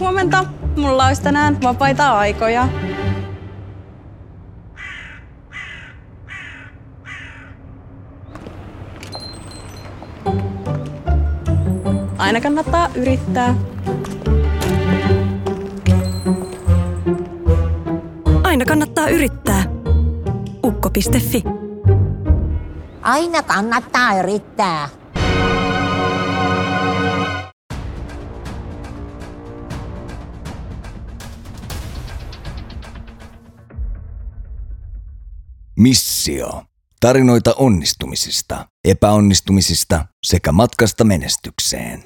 Huomenta. Mulla olisi tänään vapaita aikoja. Aina kannattaa yrittää. Aina kannattaa yrittää. Ukko.fi. Aina kannattaa yrittää. Missio. Tarinoita onnistumisista, epäonnistumisista sekä matkasta menestykseen.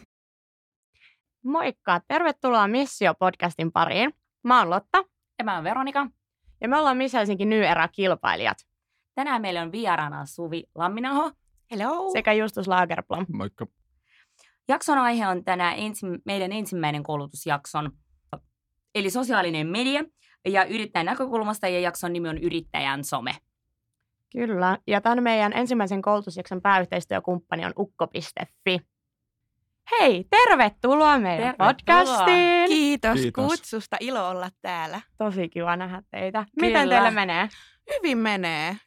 Moikka! Tervetuloa Missio-podcastin pariin. Mä oon Lotta. Ja mä oon Veronika. Ja me ollaan Miss Helsinki New Era-kilpailijat. Tänään meillä on vieraana Suvi Lamminaho. Hello! Sekä Justus Lagerblom. Moikka! Jakson aihe on tänään meidän ensimmäinen koulutusjakson, eli sosiaalinen media ja yrittäjän näkökulmasta, ja jakson nimi on Yrittäjän some. Kyllä, ja tämän meidän ensimmäisen koulutusjakson pääyhteistyökumppani on Ukko.fi. Hei, tervetuloa meidän podcastiin! Kiitos kutsusta, ilo olla täällä. Tosi kiva nähdä teitä. Kyllä. Miten teillä menee? Hyvin menee.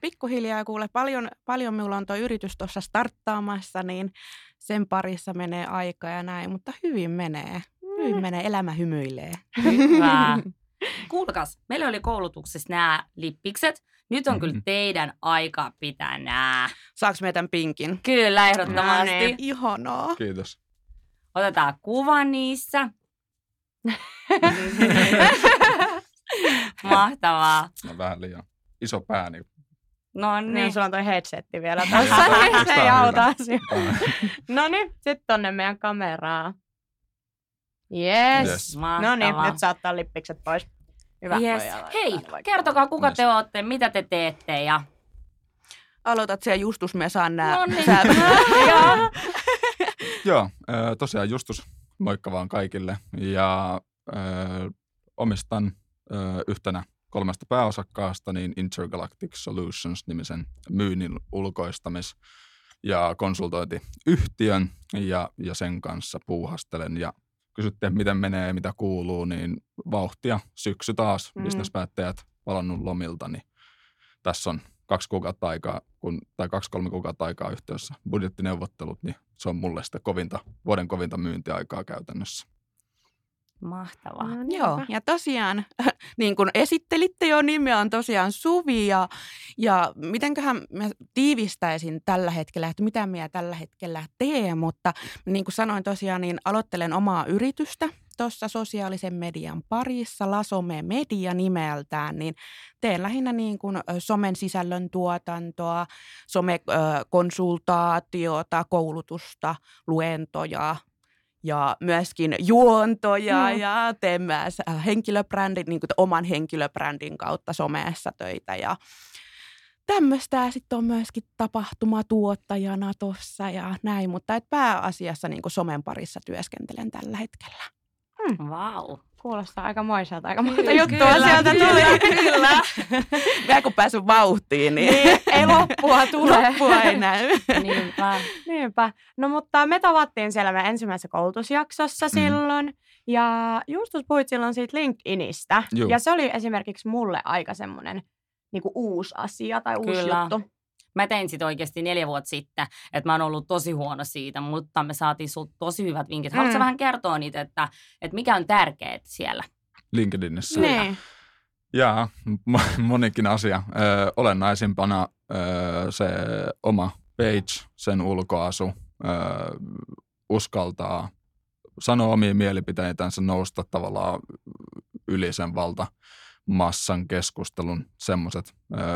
Pikkuhiljaa kuule. Paljon minulla on tuo yritys tuossa starttaamassa, niin sen parissa menee aika ja näin, mutta hyvin menee. Elämä hymyilee. Hyvä. Kuulkaas, meillä oli koulutuksessa nämä lippikset. Nyt on kyllä teidän aika pitää nää. Saanko me tämän pinkin? Kyllä, ehdottomasti. Niin. Ihanaa. Kiitos. Otetaan kuva niissä. Mahtavaa. No vähän liian iso pääni. No niin, sulla on toi headsetti vielä tässä. Se ei auta asioita. No niin, sitten tonne meidän kameraa. Yes. No niin, nyt saattaa lippikset pois. Hyvä. Yes. Hei, kertokaa kuka te ootte, mitä te teette ja... Aloitat se Justus, me saan nää. No niin. Joo, tosiaan Justus, moikka vaan kaikille. Ja omistan yhtenä 3 pääosakkaasta niin Intergalactic Solutions -nimisen myynnin ulkoistamis- ja konsultointiyhtiön. Ja sen kanssa puuhastelen ja... Kysytte, miten menee, mitä kuuluu, niin vauhtia. Syksy taas, bisnespäättäjät palannut lomilta, niin tässä on 2 kuukautta aikaa, tai 2-3 kuukautta aikaa yhteydessä budjettineuvottelut, niin se on mulle sitä vuoden kovinta myyntiaikaa käytännössä. Mahtavaa. No, niin joo, ja tosiaan, niin kuin esittelitte jo, niin me on tosiaan Suvi, ja mitenköhän mä tiivistäisin tällä hetkellä, että mitä minä tällä hetkellä teen, mutta niin kuin sanoin tosiaan, niin aloittelen omaa yritystä tuossa sosiaalisen median parissa, Lasome Media nimeltään, niin teen lähinnä niin kuin somen sisällön tuotantoa, somekonsultaatiota, koulutusta, luentoja, ja myöskin juontoja ja teen myös henkilöbrändin, niin kuin oman henkilöbrändin kautta someessa töitä. Ja tämmöistä sitten on myöskin tapahtumatuottajana tossa ja näin, mutta et pääasiassa niin kuin somen parissa työskentelen tällä hetkellä. Vau. Wow. Kuulostaa aikamoiselta. Aika monta juttua sieltä tuli. Kyllä. Vähän kun pääsin vauhtiin, niin ei loppua tule. Loppua ei näy. Niinpä. No mutta me tavattiin siellä meidän ensimmäisessä koulutusjaksossa silloin. Ja Justus puhuit silloin siitä LinkedInistä. Juh. Ja se oli esimerkiksi mulle aika semmoinen niin kuin uusi asia tai uusi juttu. Mä tein sit oikeasti 4 vuotta sitten, että mä oon ollut tosi huono siitä, mutta me saatiin sut tosi hyvät vinkit. Haluatko vähän kertoa niitä, että mikä on tärkeää siellä? LinkedInissä. Niin. Jaa, monikin asia. Olennaisimpana se oma page, sen ulkoasu, uskaltaa sanoa omia mielipiteitänsä, nousta tavallaan yli sen massan keskustelun, semmoiset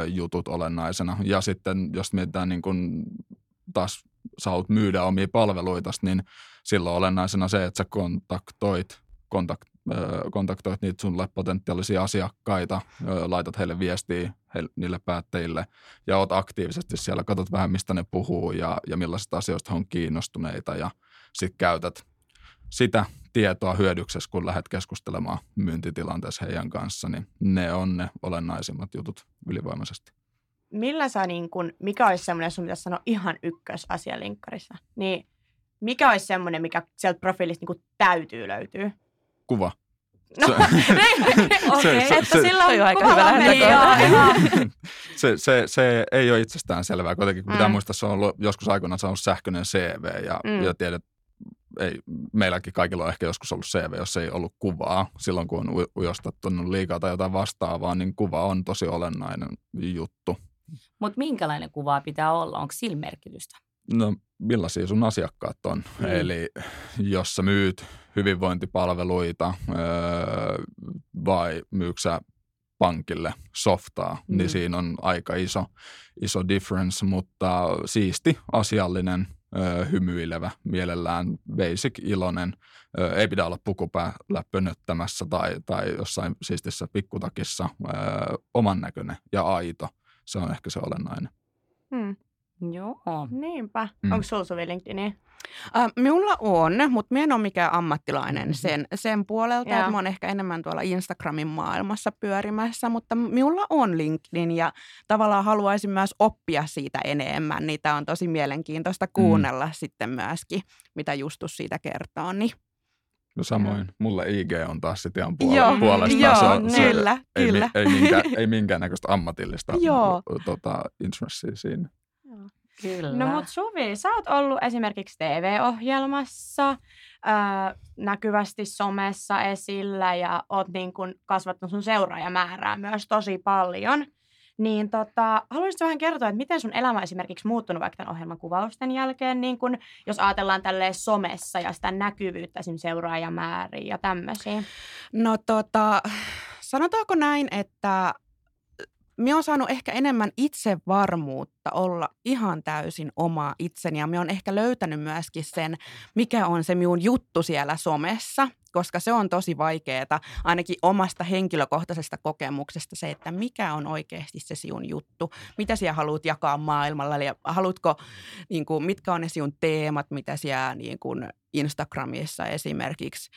jutut olennaisena. Ja sitten jos mietitään niin kun taas sä haluat myydä omia palveluitas, niin silloin olennaisena se, että sä kontaktoit niitä sulle potentiaalisia asiakkaita, laitat heille viestiä niille päättäjille ja oot aktiivisesti siellä, katsot vähän mistä ne puhuu ja millaisista asioista he on kiinnostuneita ja sit käytät sitä tietoa hyödyksessä, kun lähdet keskustelemaan myyntitilanteessa heidän kanssa, niin ne on ne olennaisimmat jutut ylivoimaisesti. Millä sä, niin kun, mikä olisi semmoinen, jos sun pitäisi sanoa ihan ykkösasia linkkarissa, niin mikä olisi semmoinen, mikä sieltä profiilista niin kuin täytyy löytyä? Kuva. No, okei, että silloin on kuva. Se ei ole itsestään selvää. Kuitenkin pitää muistaa, se on joskus aikoinaan saanut sähköinen CV ja tiedät, ei, meilläkin kaikilla on ehkä joskus ollut CV, jos ei ollut kuvaa. Silloin kun on ujostattunut liikaa tai jotain vastaavaa, niin kuva on tosi olennainen juttu. Mutta minkälainen kuva pitää olla? Onko sillä merkitystä? No millaisia sun asiakkaat on? Eli jos sä myyt hyvinvointipalveluita vai myyks sä pankille softaa, niin siinä on aika iso difference, mutta siisti, asiallinen, hymyilevä, mielellään basic, iloinen. Ei pidä olla pukupäällä pönöttämässä tai jossain siistissä pikkutakissa. Oman näköinen ja aito. Se on ehkä se olennainen. Joo. Niinpä. Onko sulla Suvi LinkedInia? Minulla on, mutta minä en ole mikään ammattilainen sen puolelta. Minä olen ehkä enemmän tuolla Instagramin maailmassa pyörimässä, mutta minulla on LinkedIn ja tavallaan haluaisin myös oppia siitä enemmän. Niitä on tosi mielenkiintoista kuunnella sitten myöskin, mitä Justus siitä kertoo. Niin. No samoin. Mulla IG on taas sitten ihan puolestaan. Joo, kyllä. Ei minkäännäköistä ammatillista intressia siinä. Kyllä. No mut Suvi, sä oot ollut esimerkiksi TV-ohjelmassa, näkyvästi somessa esillä ja oot niin kun kasvattanut sun seuraajamäärää myös tosi paljon. Niin haluaisit vähän kertoa, että miten sun elämä on esimerkiksi muuttunut vaikka tämän ohjelman kuvausten jälkeen, niin kun, jos ajatellaan tälleen somessa ja sitä näkyvyyttä, esimerkiksi seuraajamääriä ja tämmöisiä? No sanotaanko näin, että minä olen saanut ehkä enemmän itsevarmuutta olla ihan täysin oma itseni ja minä olen ehkä löytänyt myöskin sen, mikä on se minun juttu siellä somessa, koska se on tosi vaikeaa ainakin omasta henkilökohtaisesta kokemuksesta se, että mikä on oikeasti se sinun juttu, mitä sinä haluat jakaa maailmalla ja haluatko, niin kuin, mitkä on ne sinun teemat, mitä sinä niin kuin Instagramissa esimerkiksi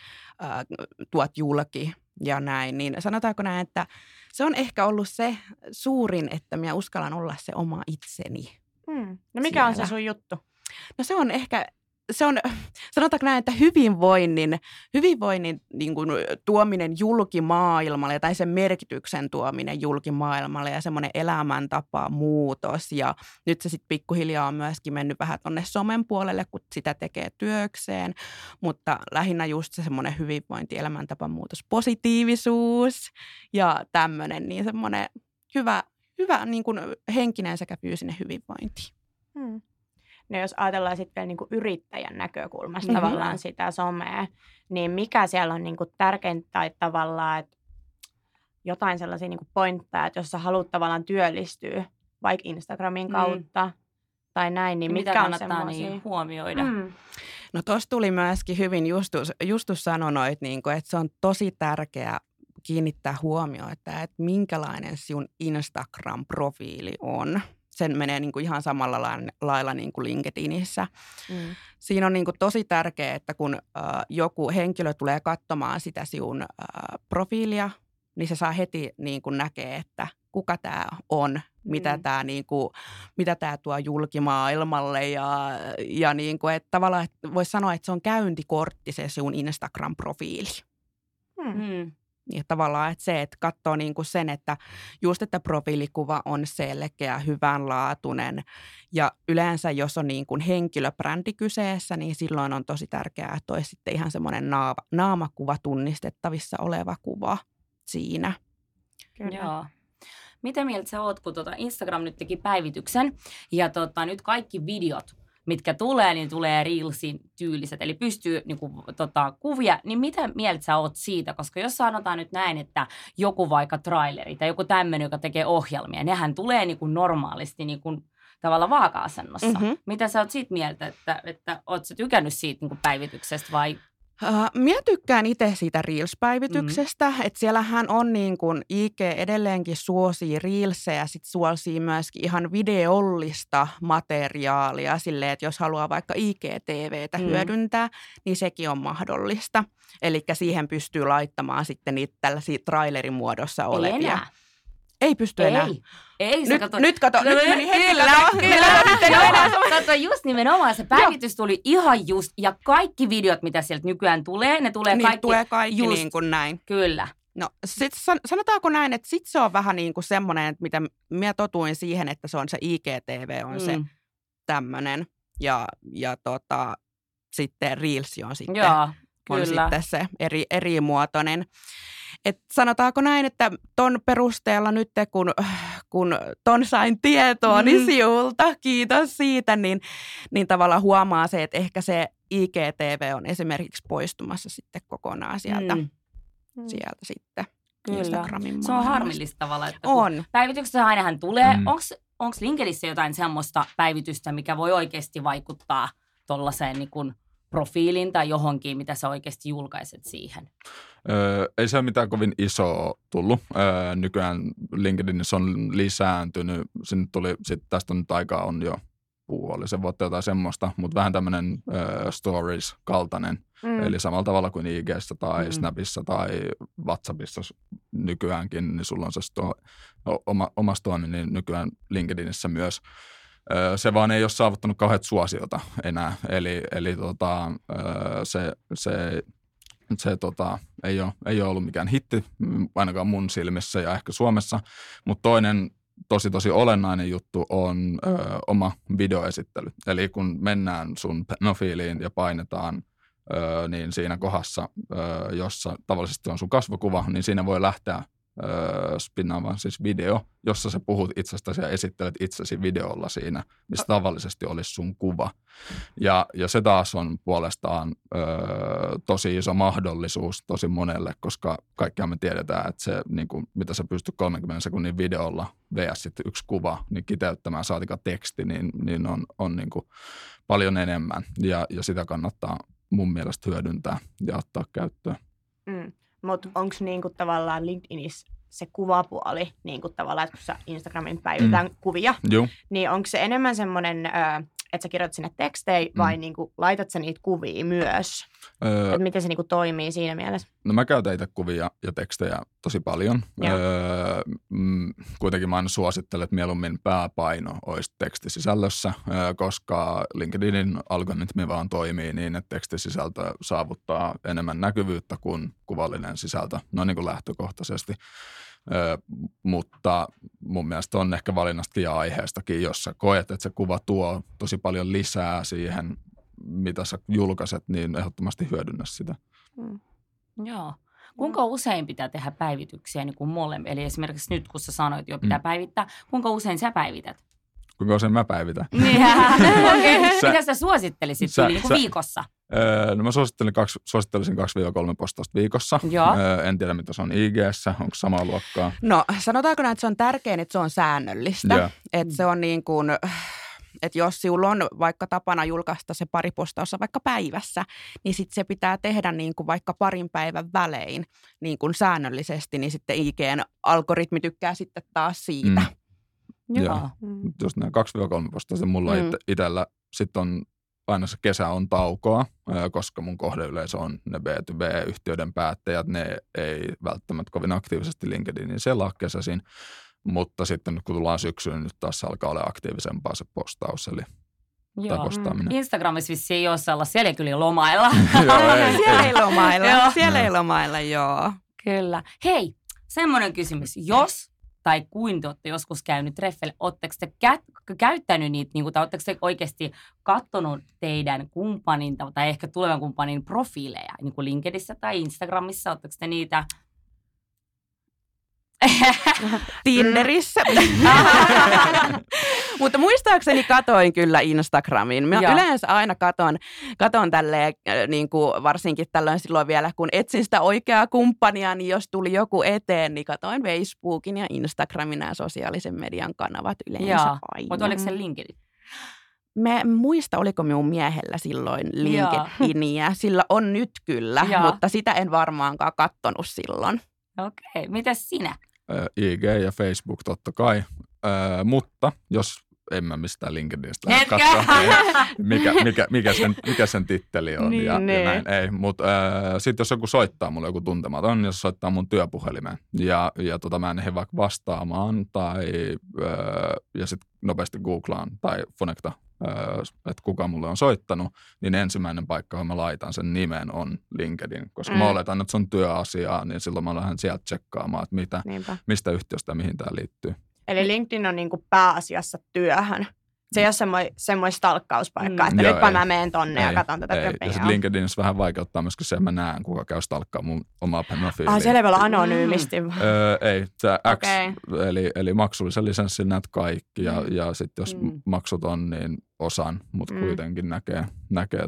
tuot julki. Ja näin, niin sanotaanko näin, että se on ehkä ollut se suurin, että minä uskallan olla se oma itseni. No mikä siellä on se sun juttu? No se on ehkä, sanotaanko näin, että hyvinvoinnin niin kuin, tuominen julkimaailmalle tai sen merkityksen tuominen julkimaailmalle ja semmoinen elämäntapa muutos. Ja nyt se sitten pikkuhiljaa on myöskin mennyt vähän tuonne somen puolelle, kun sitä tekee työkseen. Mutta lähinnä just se semmoinen hyvinvointi, elämäntapa muutos, positiivisuus ja tämmöinen niin semmoinen hyvä niin kuin henkinen sekä fyysinen hyvinvointi. No jos ajatellaan sitten niin kuin yrittäjän näkökulmasta tavallaan sitä somea, niin mikä siellä on niin kuin tärkeintä tai tavallaan, että jotain sellaisia niin kuin pointteja, että jos sä haluat tavallaan työllistyä vaikka Instagramin kautta tai näin, niin mitä kannattaa niin huomioida? No tuossa tuli myöskin hyvin Justus sanonoit, niin kuin, että se on tosi tärkeää kiinnittää huomioon, että minkälainen sinun Instagram-profiili on. Sen menee niin kuin ihan samalla lailla niin kuin LinkedInissä. Siinä on niin kuin tosi tärkeää, että kun joku henkilö tulee katsomaan sitä sinun profiilia, niin se saa heti niin kuin näkee, että kuka tämä on, mitä tämä tuo julkimaailmalle ja niin kuin, että tavallaan voisi sanoa, että se on käyntikortti se sinun Instagram-profiili. Ja tavallaan että se, että katsoo niin kuin sen, että just että profiilikuva on selkeä, hyvänlaatuinen ja yleensä jos on niin kuin henkilöbrändi kyseessä, niin silloin on tosi tärkeää, että olisi sitten ihan semmoinen naamakuva tunnistettavissa oleva kuva siinä. Kyllä. Joo. Mitä mieltä sä oot, kun Instagram nyt teki päivityksen ja nyt kaikki videot, mitkä tulee, niin tulee Reelsin tyyliset, eli pystyy niin kuin, kuvia, niin mitä mieltä sä oot siitä? Koska jos sanotaan nyt näin, että joku vaikka traileri tai joku tämmöinen, joka tekee ohjelmia, nehän tulee niin kuin normaalisti niin kuin, tavallaan vaaka-asennossa. Mitä sä oot siitä mieltä, että oot sä tykännyt siitä niin kuin päivityksestä vai? Minä tykkään itse siitä Reels-päivityksestä, että siellähän on niin kuin IG edelleenkin suosii Reelsejä, sitten suosii myöskin ihan videollista materiaalia silleen, että jos haluaa vaikka IGTVtä hyödyntää, niin sekin on mahdollista. Eli siihen pystyy laittamaan sitten niitä tällaisia trailerimuodossa olevia. Ei pysty enää. Ei se kato. Nyt kato. Nyt meni heti kato. Kyllä. Kato just nimenomaan se päivitys tuli ihan just. Ja kaikki videot, mitä sieltä nykyään tulee, ne tulee kaikki. Niin tulee kaikki just, niin kuin näin. Kyllä. No sit sanotaanko näin, että sit se on vähän niin kuin semmoinen, että mitä minä totuin siihen, että se on se IGTV on se tämmöinen. Ja sitten Reels on sitten. Joo. On sitten se eri muotoinen. Et sanotaanko näin, että ton perusteella nyt, kun ton sain tietoa niin siulta, kiitos siitä, niin tavallaan huomaa se, että ehkä se IGTV on esimerkiksi poistumassa sitten kokonaan sieltä sitten Instagramin maailmasta. Se on harmillista tavalla, että on. Päivityksessä ainahan tulee. Onko LinkedInissä jotain semmoista päivitystä, mikä voi oikeasti vaikuttaa tuollaiseen niin kuin profiilin tai johonkin, mitä sä oikeasti julkaiset siihen? Ei se ole mitään kovin isoa tullut. Nykyään LinkedInissä on lisääntynyt. Sinne tuli, tästä nyt aikaa on jo puolisen vuotta jotain semmoista, mutta vähän tämmöinen stories-kaltainen. Eli samalla tavalla kuin IG:ssä tai Snapissa tai WhatsAppissa nykyäänkin, niin sulla on se oma story, niin nykyään LinkedInissä myös. Se vaan ei ole saavuttanut kauheat suosiota enää, eli se ei ole ollut mikään hitti, ainakaan mun silmissä ja ehkä Suomessa, mutta toinen tosi olennainen juttu on oma videoesittely. Eli kun mennään sun profiiliin ja painetaan, niin siinä kohdassa, jossa tavallisesti on sun kasvokuva, niin siinä voi lähteä spinnaamaan siis video, jossa sä puhut itsestäsi ja esittelet itsesi videolla siinä, missä tavallisesti olisi sun kuva. Ja se taas on puolestaan tosi iso mahdollisuus tosi monelle, koska kaikkihan me tiedetään, että se, niin kuin, mitä sä pystyt 30 sekunnin videolla vs. sitten yksi kuva, niin kiteyttämään saatikaan teksti, niin on niin kuin paljon enemmän. Ja sitä kannattaa mun mielestä hyödyntää ja ottaa käyttöön. Mutta onko niinku tavallaan LinkedInissä se kuvapuoli, niinku tavallaan, että kun sä Instagramin päivitään kuvia, niin onko se enemmän semmoinen, että sä kirjoitat sinne tekstejä vai niinku laitat sä niitä kuvia myös? Että miten se niinku toimii siinä mielessä? No mä käytän itse kuvia ja tekstejä tosi paljon. Kuitenkin mä aina suosittelen, että mieluummin pääpaino olisi tekstisisällössä, koska LinkedInin algoritmi vaan toimii niin, että tekstisisältö saavuttaa enemmän näkyvyyttä kuin kuvallinen sisältö, no niin kuin lähtökohtaisesti. Mutta mun mielestä on ehkä valinnasta ja aiheestakin, jos sä koet, että se kuva tuo tosi paljon lisää siihen, mitä sä julkaiset, niin ehdottomasti hyödynnä sitä. Joo. Kuinka usein pitää tehdä päivityksiä niin kuin molemmille? Eli esimerkiksi nyt, kun sä sanoit, että pitää päivittää, kuinka usein sä päivität? Kuinka usein mä päivitän? Mitä sä suosittelisit niin kuin viikossa? No mä suosittelisin 2-3 postausta viikossa. En tiedä, mitä se on IG:ssä, onko samaa luokkaa? No sanotaanko näin, että se on tärkein, että se on säännöllistä. Että se on niin kuin, että jos sinulla on vaikka tapana julkaista se pari postausta vaikka päivässä, niin sitten se pitää tehdä niin kuin vaikka parin päivän välein niin kuin säännöllisesti, niin sitten IG:n algoritmi tykkää sitten taas siitä. Just nämä 2-3 postausta mulla itsellä sitten on. Aina se kesä on taukoa, koska mun kohdeyleisö on ne B2B-yhtiöiden päättäjät. Ne ei välttämättä kovin aktiivisesti LinkedInin selaa kesäisin, mutta sitten kun tullaan syksyyn, niin nyt taas alkaa olla aktiivisempaa se postaus, eli postaaminen. Instagramissa vissiin ei ole sellaisia, siellä kyllä lomailla. Siellä ei lomailla. Kyllä. Hei, semmoinen kysymys. Jos tai kuin te olette joskus käynyt treffeille, oletteko te käyttänyt niitä, niin kuin, tai oletteko te oikeasti katsonut teidän kumppanin tai ehkä tulevan kumppanin profiileja, niin kuin LinkedInissä tai Instagramissa, oletteko te niitä? Tinderissä. Mutta muistaakseni katoin kyllä Instagramin. Mä yleensä aina katon tälleen, niin kuin varsinkin tällöin silloin vielä, kun etsin sitä oikeaa kumppania, niin jos tuli joku eteen, niin katoin Facebookin ja Instagramin ja sosiaalisen median kanavat yleensä aina. Mutta oliko se LinkedIn? Mä en muista, oliko minun miehellä silloin LinkedIniä. Sillä on nyt kyllä, mutta sitä en varmaankaan kattonut silloin. Okei, mitäs sinä? IG ja Facebook totta kai, mutta jos en mä mistään LinkedInistä lähde katsomaan, mikä sen titteli on niin, ja näin. Ei, mutta sitten jos joku soittaa mulle, joku tuntematon, jos soittaa mun työpuhelimeen ja mä en ehdi vaikka vastaamaan tai ja sitten nopeasti googlaan tai Fonecta, että kuka mulle on soittanut, niin ensimmäinen paikka, johon mä laitan sen nimen, on LinkedIn. Koska mä oletan, että se on työasiaa, niin silloin mä lähden sieltä tsekkaamaan, että mistä yhtiöstä mihin tää liittyy. Eli LinkedIn on niinku pääasiassa työhön. Se ei ole semmoinen stalkkauspaikka, että nytpä mä menen tonne ja katson tätä kömpiä. Ja sitten LinkedInissä vähän vaikeuttaa myöskin se, että mä näen, kuka käy stalkkaa mun omaa profiiliin. Siellä ei voi olla anonyymisti. Ei, tämä X, okay. eli maksullisen lisenssin näet kaikki ja sitten jos maksut on, niin osan, mutta kuitenkin näkee.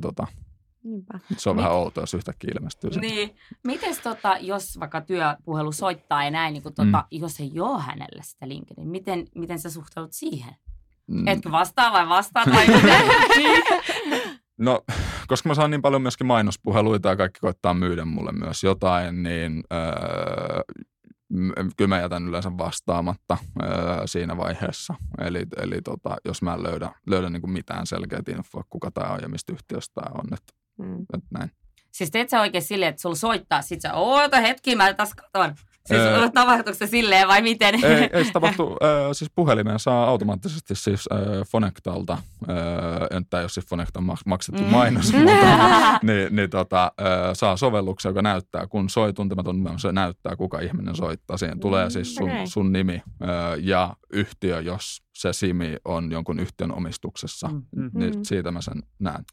Niinpä. Se on vähän outo, jos yhtäkkiä ilmestyy. Niin. Mites jos vaikka työpuhelu soittaa ja näin, niin jos ei ole hänellä sitä LinkedIn, miten sä suhtaudut siihen? Etkö vastaa vai No, koska mä saan niin paljon myöskin mainospuheluita ja kaikki koittaa myydä mulle myös jotain, niin kyllä mä jätän yleensä vastaamatta siinä vaiheessa. Eli jos mä en löydä niin kuin mitään selkeät infoa, kuka tää on ja mistä yhtiöstä tää on, että näin. Siis teet sä oikein silleen, että sulla soittaa, sit sä oota hetki, mä taas katon. Siis tapahtuuko se silleen vai miten? Ei se tapahtu. Siis puhelimeen saa automaattisesti siis Fonectalta, entä jos siis Fonecta on maksettu mainos, mutta saa sovelluksen, joka näyttää, kun soi tuntematon, se näyttää, kuka ihminen soittaa. Siihen tulee siis sun nimi ja yhtiö, jos se simi on jonkun yhtiön omistuksessa. Niin siitä mä sen näen.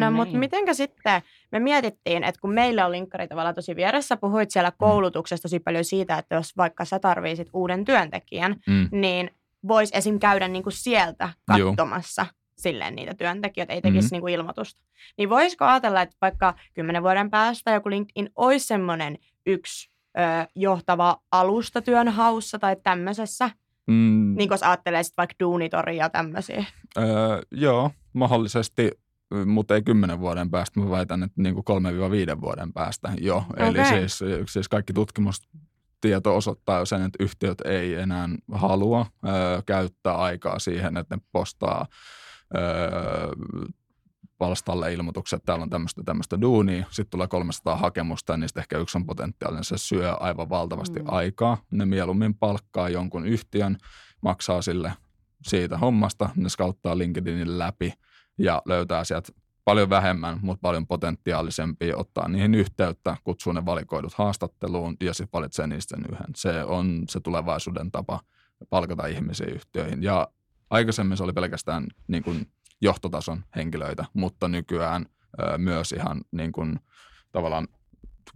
No mutta mitenkä sitten, me mietittiin, että kun meillä on linkkari tavallaan tosi vieressä, puhuit siellä koulutuksessa tosi paljon siitä, että jos vaikka sä tarvitsit uuden työntekijän, niin voisi esim. Käydä niinku sieltä katsomassa silleen niitä työntekijöitä, ei tekisi niinku ilmoitusta. Niin voisiko ajatella, että vaikka 10 vuoden päästä joku LinkedIn olisi semmoinen yksi johtava alusta työnhaussa tai tämmöisessä, niin jos ajattelee sitten vaikka Duunitoria ja tämmöisiä? Joo, mahdollisesti. Mutta ei 10 vuoden päästä, mä väitän, että niin kuin 3-5 vuoden päästä jo. Okay. Eli siis kaikki tutkimustieto osoittaa sen, että yhtiöt ei enää halua käyttää aikaa siihen, että ne postaa palstalle ilmoitukset, että täällä on tämmöistä duunia. Sitten tulee 300 hakemusta ja niistä ehkä yksi on potentiaalinen. Se syö aivan valtavasti aikaa. Ne mieluummin palkkaa jonkun yhtiön, maksaa sille siitä hommasta, ne skauttaa LinkedInin läpi. Ja löytää sieltä paljon vähemmän, mutta paljon potentiaalisempia, ottaa niihin yhteyttä, kutsuu ne valikoidut haastatteluun ja sitten valitsee niistä yhden. Se on se tulevaisuuden tapa palkata ihmisiä yhtiöihin. Ja aikaisemmin se oli pelkästään niin kuin johtotason henkilöitä, mutta nykyään myös ihan niin kuin, tavallaan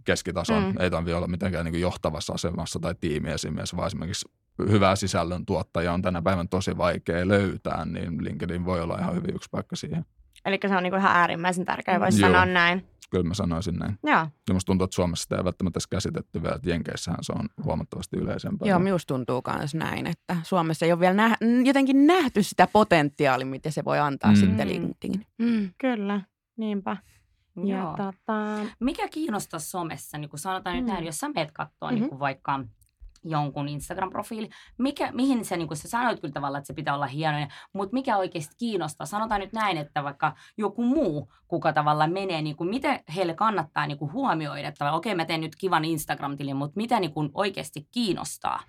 keskitason. Ei tarvitse olla mitenkään niin kuin johtavassa asemassa tai tiimiesimies, vaan esimerkiksi hyvää sisällön tuottaja on tänä päivän tosi vaikea löytää, niin LinkedIn voi olla ihan hyvin yksi paikka siihen. Eli se on niinku ihan äärimmäisen tärkeä, voisi sanoa näin. Kyllä mä sanoisin näin. Joo. Ja musta tuntuu, että Suomessa sitä ei välttämättä käsitetty vielä, että Jenkeissähän se on huomattavasti yleisempää. Joo, minusta tuntuu myös näin, että Suomessa ei ole vielä jotenkin nähty sitä potentiaalia, mitä se voi antaa sitten LinkedIn. Kyllä, niinpä. Joo. Mikä kiinnostaa somessa, niin kun sanotaan nyt näin, jos sä meet kattoo niin vaikka jonkun Instagram-profiili. Mihin se, niin kuin sä sanoit kyllä tavallaan, että se pitää olla hienoinen, mutta mikä oikeasti kiinnostaa? Sanotaan nyt näin, että vaikka joku muu, kuka tavallaan menee, niin kuin, miten heille kannattaa niin kuin huomioida, että okei, mä teen nyt kivan Instagram-tilin, mutta mitä niin kuin oikeasti kiinnostaa?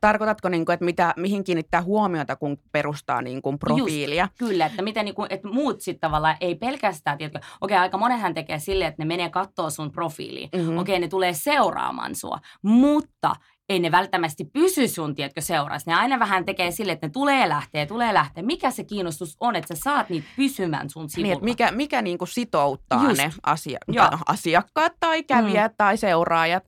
Tarkoitatko, niin kuin, että mihin kiinnittää huomiota, kun perustaa niin kuin profiilia? Just, kyllä, että, miten, niin kuin, että muut sitten tavallaan ei pelkästään, tiedätkö, okei, aika monenhan tekee silleen, että ne menee kattoo sun profiiliin. Okei, ne tulee seuraamaan sua, mutta ei ne välttämättä pysy sun, tiedätkö, seuraas. Ne aina vähän tekee sille, että ne tulee lähtee. Mikä se kiinnostus on, että sä saat niitä pysymään sun sivulla? Niin, mikä niinku sitouttaa just ne asiakkaat tai kävijät tai seuraajat.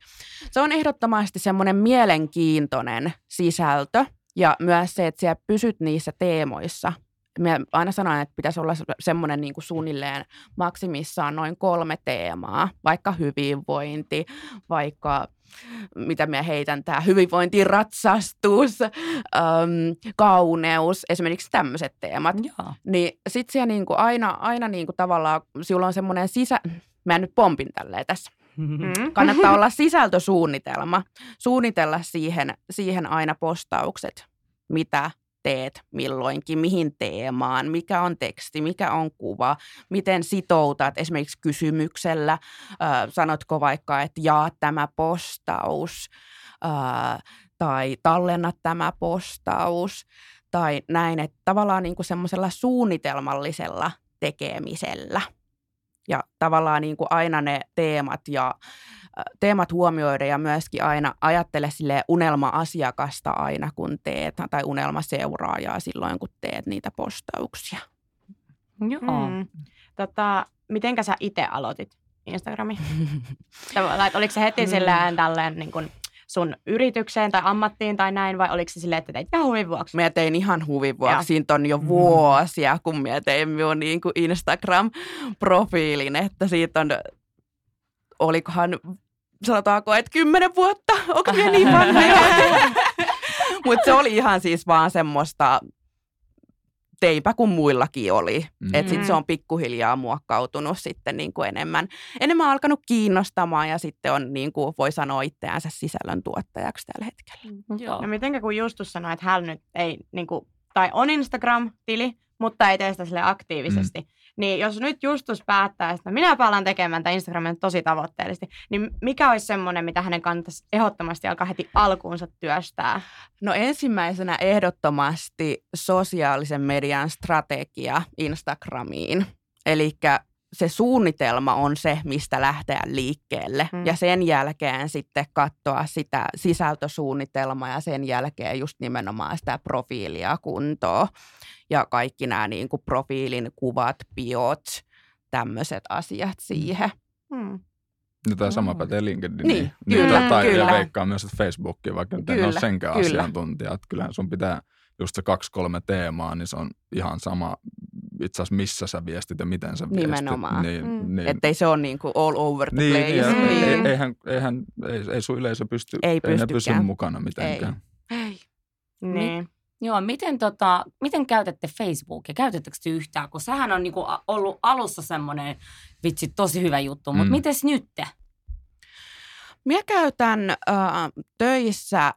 Se on ehdottomasti semmoinen mielenkiintoinen sisältö ja myös se, että sä pysyt niissä teemoissa. Mä aina sanon, että pitäisi olla semmoinen niin kuin suunnilleen maksimissaan noin 3 teemaa, vaikka hyvinvointi, vaikka mitä mä heitän, tämä hyvinvointi, ratsastus, kauneus, esimerkiksi tämmöiset teemat. Niin sit siellä niin kuin aina niin kuin tavallaan, sinulla on semmoinen mä nyt pompin tälleen tässä. Kannattaa olla sisältösuunnitelma, suunnitella siihen aina postaukset, mitä teet milloinkin, mihin teemaan, mikä on teksti, mikä on kuva, miten sitoutat esimerkiksi kysymyksellä, sanotko vaikka, että jaa tämä postaus tai tallenna tämä postaus tai näin, että tavallaan niin kuin semmoisella suunnitelmallisella tekemisellä. Ja tavallaan niin kuin aina ne teemat huomioida ja myöskin aina ajattele sille unelma-asiakasta aina kun teet tai unelmaseuraajaa silloin kun teet niitä postauksia. Joo. Mitenkä sä itse aloitit Instagramiin? Oliko se heti silleen tälleen niin kuin sun yritykseen tai ammattiin tai näin, vai oliko se silleen, että teit ihan huvin vuoksi? Mä tein ihan huvin vuoksi. Ja. Siitä on jo vuosia, kun mä tein minun niin kuin Instagram-profiilin, että siitä on, olikohan, sanotaanko, että 10 vuotta, onko minä niin vanha? Mutta se oli ihan siis vaan semmoista teipä kuin muillakin oli. Että sitten se on pikkuhiljaa muokkautunut sitten niin kuin enemmän alkanut kiinnostamaan ja sitten on niin kuin voi sanoa itseänsä sisällöntuottajaksi tällä hetkellä. Joo. No mitenkä kun Justus sanoi, että hän nyt ei niin kuin, tai on Instagram-tili, mutta ei tee sitä sille aktiivisesti. Niin jos nyt Justus päättää, että minä alan tekemään tämän Instagramin tosi tavoitteellisesti, niin mikä olisi semmoinen, mitä hänen kannattaisi ehdottomasti alkaa heti alkuunsa työstää? No ensimmäisenä ehdottomasti sosiaalisen median strategia Instagramiin. Elikkä se suunnitelma on se, mistä lähteä liikkeelle ja sen jälkeen sitten katsoa sitä sisältösuunnitelmaa ja sen jälkeen just nimenomaan sitä profiilia kuntoon ja kaikki nämä niin kuin profiilin kuvat, biot, tämmöiset asiat siihen. No tämä sama pätee LinkedIniin. Niin, kyllä. Veikkaa myös Facebookiin, vaikka nyt en ole senkään asiantuntija. Kyllähän sun pitää just se 2-3 teemaa, niin se on ihan sama itse asiassa missä sä viestit ja miten sä viestit. Nimenomaan. Niin. Ettei se ole niin kuin all over the place. Niin. Eihän sun yleisö pysty, ei ne pysty mukana mitenkään. Ei. Niin. Joo, miten käytätte Facebookia? Käytettekö te yhtään? Kun sähän on niinku ollut alussa semmoinen vitsi tosi hyvä juttu, mutta mites nyt? Minä käytän töissä,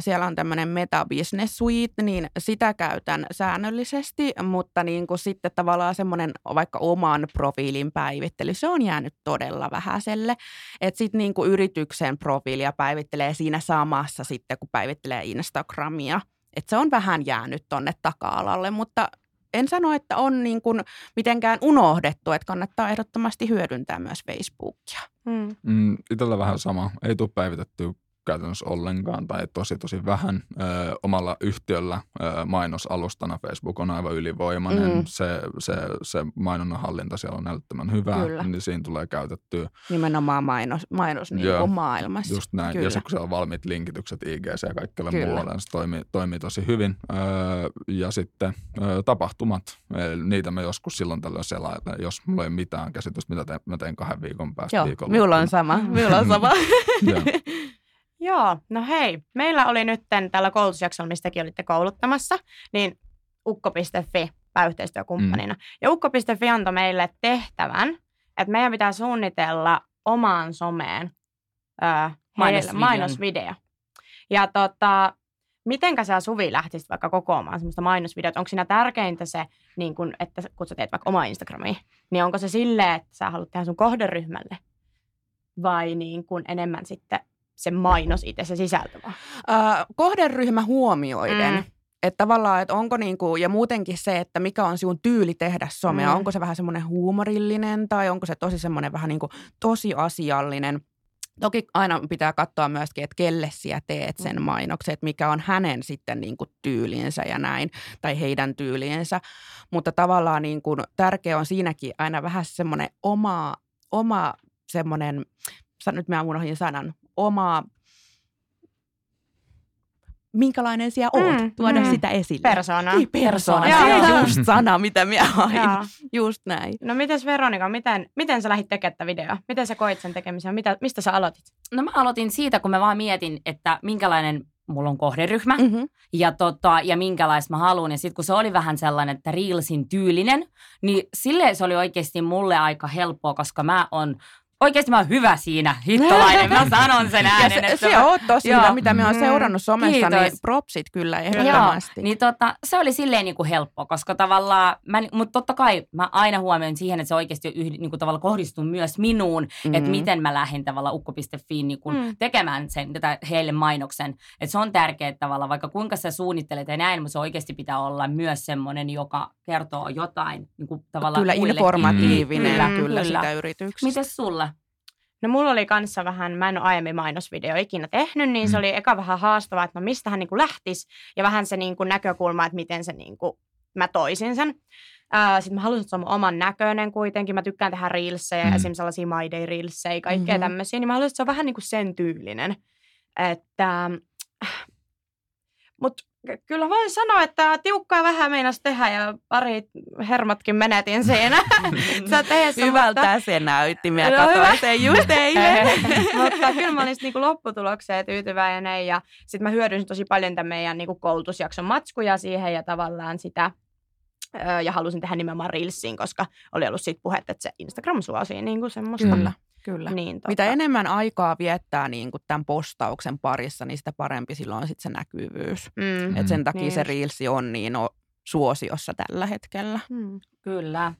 siellä on tämmöinen Meta Business Suite, niin sitä käytän säännöllisesti, mutta niin kuin sitten tavallaan semmoinen vaikka oman profiilin päivittely, se on jäänyt todella vähäiselle. Että sitten niin kuin yrityksen profiilia päivittelee siinä samassa sitten, kun päivittelee Instagramia. Että se on vähän jäänyt tonne taka-alalle, mutta en sano, että on niin kuin mitenkään unohdettu, että kannattaa ehdottomasti hyödyntää myös Facebookia. Itsellä vähän sama. Ei tule päivitettyä käytännössä ollenkaan tai tosi vähän. Omalla yhtiöllä mainosalustana Facebook on aivan ylivoimainen. Se mainonnan hallinta siellä on älyttömän hyvää, niin siinä tulee käytettyä. Nimenomaan mainos niin kuin maailmassa. Just näin. Kyllä. Ja se, kun siellä on valmiit linkitykset IGC ja kaikkelle muualle, se toimii tosi hyvin. Ja sitten tapahtumat. Niitä me joskus silloin tällöin selailen, jos mulla ei mitään käsitystä, mitä mä teen 2 viikon päästä. Joo, minulla on sama. Joo, no hei. Meillä oli nyt tällä koulutusjaksolla, mistä tekin olitte kouluttamassa, niin Ukko.fi pääyhteistyökumppanina. Ja Ukko.fi antoi meille tehtävän, että meidän pitää suunnitella omaan someen mainosvideo. Ja mitenkä sä Suvi lähtisit vaikka kokoamaan semmoista mainosvideota? Onko siinä tärkeintä se, niin kun, että kun sä teet vaikka omaa Instagramiin, niin onko se silleen, että sä haluat tehdä sun kohderyhmälle vai niin kun enemmän sitten se mainos itse, se sisältö vaan? Kohderyhmä huomioiden. Että tavallaan, että onko niinku, ja muutenkin se, että mikä on sinun tyyli tehdä somea. Onko se vähän semmoinen huumorillinen tai onko se tosi semmoinen vähän niinku tosi asiallinen. Toki aina pitää katsoa myöskin, että kelle sinä teet sen mainoksen, että mikä on hänen sitten niinku tyylinsä ja näin, tai heidän tyyliensä. Mutta tavallaan niinku, tärkeä on siinäkin aina vähän semmoinen oma semmoinen, nyt minä unohdin sanan, minkälainen siellä oot, tuoda sitä esille. Persona. Ei, persona. Se just sana, mitä minä hain. Just näin. No mites Veronika, miten sä lähdit tekemään tätä videoa? Miten sä koit sen tekemisen? Mistä sä aloitit? No mä aloitin siitä, kun mä vaan mietin, että minkälainen mulla on kohderyhmä ja minkälaista mä haluan. Ja sitten kun se oli vähän sellainen, että Reelsin tyylinen, niin silleen se oli oikeasti mulle aika helppoa, koska mä oon Oikeasti mä oon hyvä siinä, hittolainen, mä sanon sen äänen. Se on tosi hyvä, mitä mä oon seurannut somessa, niin propsit kyllä ehdottomasti. Niin se oli silleen niinku helppo, koska tavallaan, mutta totta kai mä aina huomioin siihen, että se oikeasti niinku tavallaan kohdistuu myös minuun, että miten mä lähden tavallaan ukko.fiin niinku tekemään sen, heille mainoksen. Että se on tärkeää tavallaan, vaikka kuinka sä suunnittelet ja näin, mutta se oikeasti pitää olla myös semmoinen, joka kertoo jotain niinku tavallaan kyllä muillekin. Informatiivinen, kyllä sitä yrityksestä. Mites sulla? No mulla oli kanssa vähän, mä en ole aiemmin mainosvideo ikinä tehnyt, niin se oli eka vähän haastavaa, että no mistä hän niin kuin lähtisi ja vähän se niin kuin näkökulma, että miten se niin kuin, mä toisin sen. Sitten mä halusin, että se on mun oman näköinen kuitenkin. Mä tykkään tehdä reelsejä, esimerkiksi sellaisia My Day reelsejä ja kaikkea tämmöisiä, niin mä halusin, että se on vähän niin kuin sen tyylinen. Että, mut kyllä voin sanoa, että tiukkaa vähän meinas tehdä ja pari hermatkin menetin siinä. Hyvältä se näytti, minä katsoin sen just eilen. Mutta kyllä mä olin niinku lopputulokseen tyytyväinen ja sitten mä hyödynsin tosi paljon tämän meidän niinku koulutusjakson matskuja siihen ja tavallaan sitä. Ja halusin tehdä nimenomaan reelsiin, koska oli ollut siitä puhetta, että se Instagram suosii niinku semmoista. Kyllä. Niin, mitä enemmän aikaa viettää niin kuin tämän postauksen parissa, niin sitä parempi silloin sit se näkyvyys. Et sen takia se reelsi on niin suosiossa tällä hetkellä. Kyllä.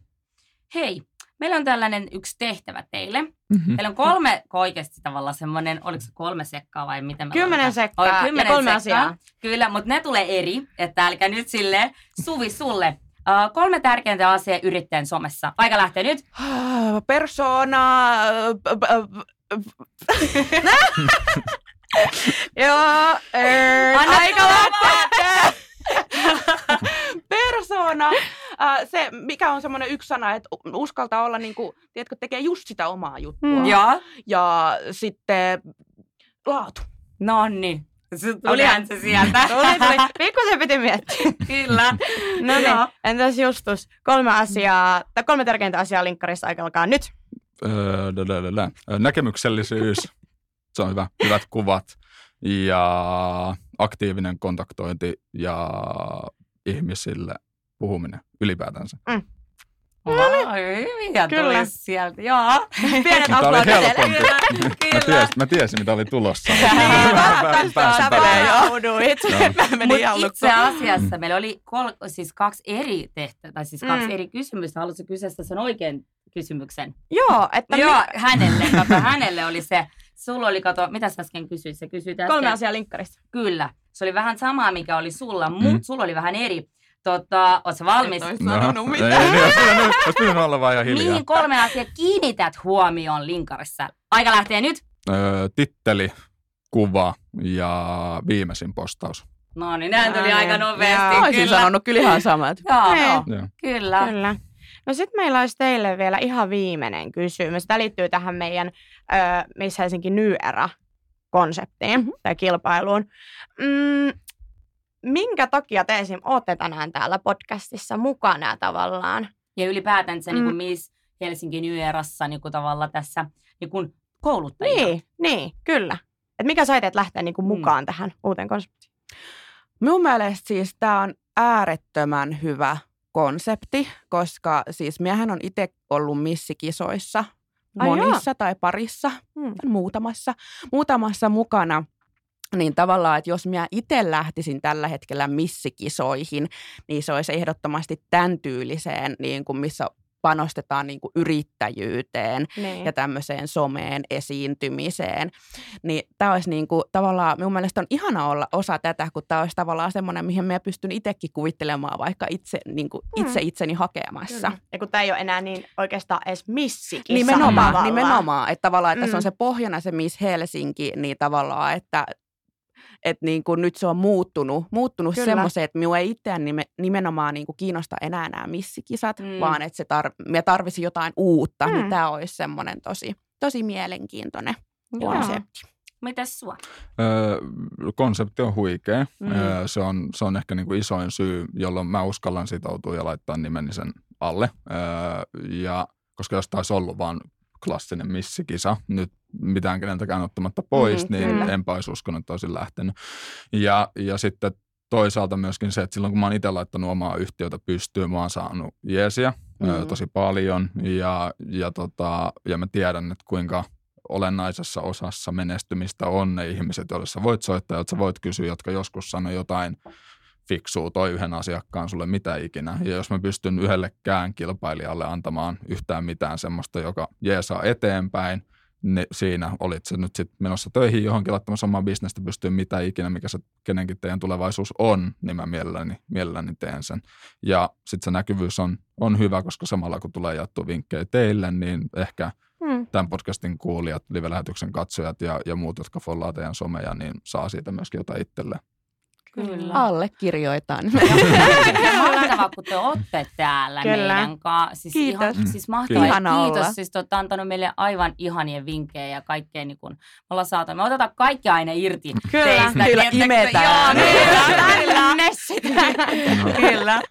Hei, meillä on tällainen yksi tehtävä teille. Meillä on 3 oikeasti tavallaan semmoinen, oliko se 3 sekkaa vai mitä? 10 sekkaa ja 3 asiaa. Kyllä, mutta ne tulee eri. Että älkää nyt silleen, Suvi sulle. 3 tärkeintä asiaa yrittäjän somessa. Aika lähtee nyt. Persona. Joo. Aika lähtee. Persona. Se, mikä on semmoinen yksi sana, että uskaltaa olla, niin kuin, tiedätkö, tekee just sitä omaa juttua. Ja sitten laatu. No niin. Tulihan se sieltä. Tuli. Pikkuisen piti miettiä. Kyllä. No niin. Entäs Justus? 3 asiaa, tai 3 tärkeintä asiaa linkkarissa, aika alkaa nyt. Näkemyksellisyys. Se on hyvä. Hyvät kuvat. Ja aktiivinen kontaktointi ja ihmisille puhuminen ylipäätänsä. Hyviä tuli sieltä, joo. Pienet aplodit siellä. Mä tiesin, mitä oli tulossa. Sä vaan jouduit. Mutta itse asiassa meillä oli siis 2 eri tehtävää, tai siis 2 eri kysymystä. Haluatko kysyä sen oikean kysymyksen? Joo. Joo, hänelle. Hänelle oli se. Sulla oli, mitä sä äsken kysyit? Sä kysyit äsken. 3 asiaa linkkarissa. Kyllä. Se oli vähän samaa, mikä oli sulla, mutta sulla oli vähän eri. Ootko valmis? Et no, sanonut mitään. Ois pyydän olla vaan ihan hiljaa. Mihin 3 asiaa kiinnität huomioon linkkarissa? Aika lähtee nyt. Titteli, kuva ja viimeisin postaus. No niin, nämä tuli aika nopeasti. Mä olisin sanonut kyllä ihan samat. Joo. Kyllä. No sit meillä olisi teille vielä ihan viimeinen kysymys. Tämä liittyy tähän meidän Miss Helsinki New Era -konseptiin tai kilpailuun. Minkä takia te esim. Ootte tänään täällä podcastissa mukana tavallaan? Ja ylipäätään se niin Miss Helsinki New Erassa niin tavallaan tässä niin kouluttajia. Niin, kyllä. Et mikä sai teet lähteä niin mukaan tähän uuteen konseptiin? Minun mielestä siis tämä on äärettömän hyvä konsepti, koska siis miehän on itse ollut missikisoissa monissa tai parissa, muutamassa mukana. Niin tavallaan, että jos minä itse lähtisin tällä hetkellä missikisoihin, niin se olisi ehdottomasti tämän tyyliseen, niin kuin missä panostetaan niin kuin yrittäjyyteen ja tämmöiseen someen esiintymiseen. Niin tämä olisi niin kuin, tavallaan, minun mielestä on ihana olla osa tätä, kun tämä olisi tavallaan semmoinen, mihin minä pystyn itsekin kuvittelemaan, vaikka itse itseni hakemassa. Kyllä. Ja kun tämä ei ole enää niin oikeastaan edes missikisa. Nimenomaan. Että tavallaan, että se on se pohjana se Miss Helsinki, niin tavallaan, että niin kuin nyt se on muuttunut semmoiseen, että minua ei itseään nimenomaan niin kuin kiinnosta enää nämä missikisat, vaan että minä tarvisin jotain uutta. Niin tämä olisi semmoinen tosi mielenkiintoinen konsepti. Mitäs sua? Konsepti on huikea. Se on ehkä niin kuin isoin syy, jolloin mä uskallan sitoutua ja laittaa nimeni sen alle. Ja koska jos taisi ollut vaan klassinen missikisa, nyt mitään keneltäkään ottamatta pois, niin enpä olisi uskonut, että olisin lähtenyt. Ja sitten toisaalta myöskin se, että silloin kun mä oon itse laittanut omaa yhtiötä pystyyn, mä oon saanut jeesiä tosi paljon ja mä tiedän, että kuinka olennaisessa osassa menestymistä on ne ihmiset, joille sä voit soittaa, jotka sä voit kysyä, jotka joskus sanoo jotain fiksuu toi yhden asiakkaan sulle mitä ikinä. Ja jos mä pystyn yhdellekään kilpailijalle antamaan yhtään mitään semmoista, joka jeesaa eteenpäin, niin siinä olit se nyt sitten menossa töihin johonkin laittamassa omaa bisnestä, pystyy mitä ikinä, mikä se kenenkin teidän tulevaisuus on, niin mä mielelläni teen sen. Ja sitten se näkyvyys on hyvä, koska samalla kun tulee jaettua vinkkejä teille, niin ehkä tämän podcastin kuulijat, live-lähetyksen katsojat ja muut, jotka follaa teidän someja, niin saa siitä myöskin jotain itselleen. Kyllä. Allekirjoitan. Mahtavaa, kun te olette täällä meidän kanssa. Siis kiitos. Siis mahtavaa. Kiitos. Siis te olette antanut meille aivan ihania vinkkejä ja kaikkea. Niin kun me otetaan kaikki aina irti. Kyllä. Imetään. Kyllä.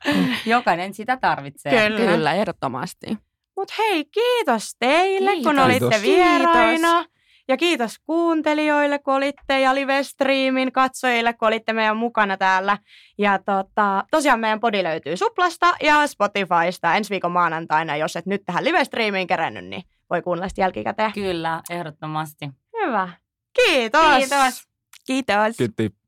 Jokainen sitä tarvitsee. Kyllä, ehdottomasti. Mutta hei, kiitos teille, kun olitte vieraina. Ja kiitos kuuntelijoille, kun olitte, ja live-streamin katsojille, kun olitte meidän mukana täällä. Ja tosiaan meidän podi löytyy Suplasta ja Spotifysta ensi viikon maanantaina. Jos et nyt tähän live-streamiin kerännyt, niin voi kuunnella sitä jälkikäteen. Kyllä, ehdottomasti. Hyvä. Kiitos. Kiitos. Kiitos. Kiitti.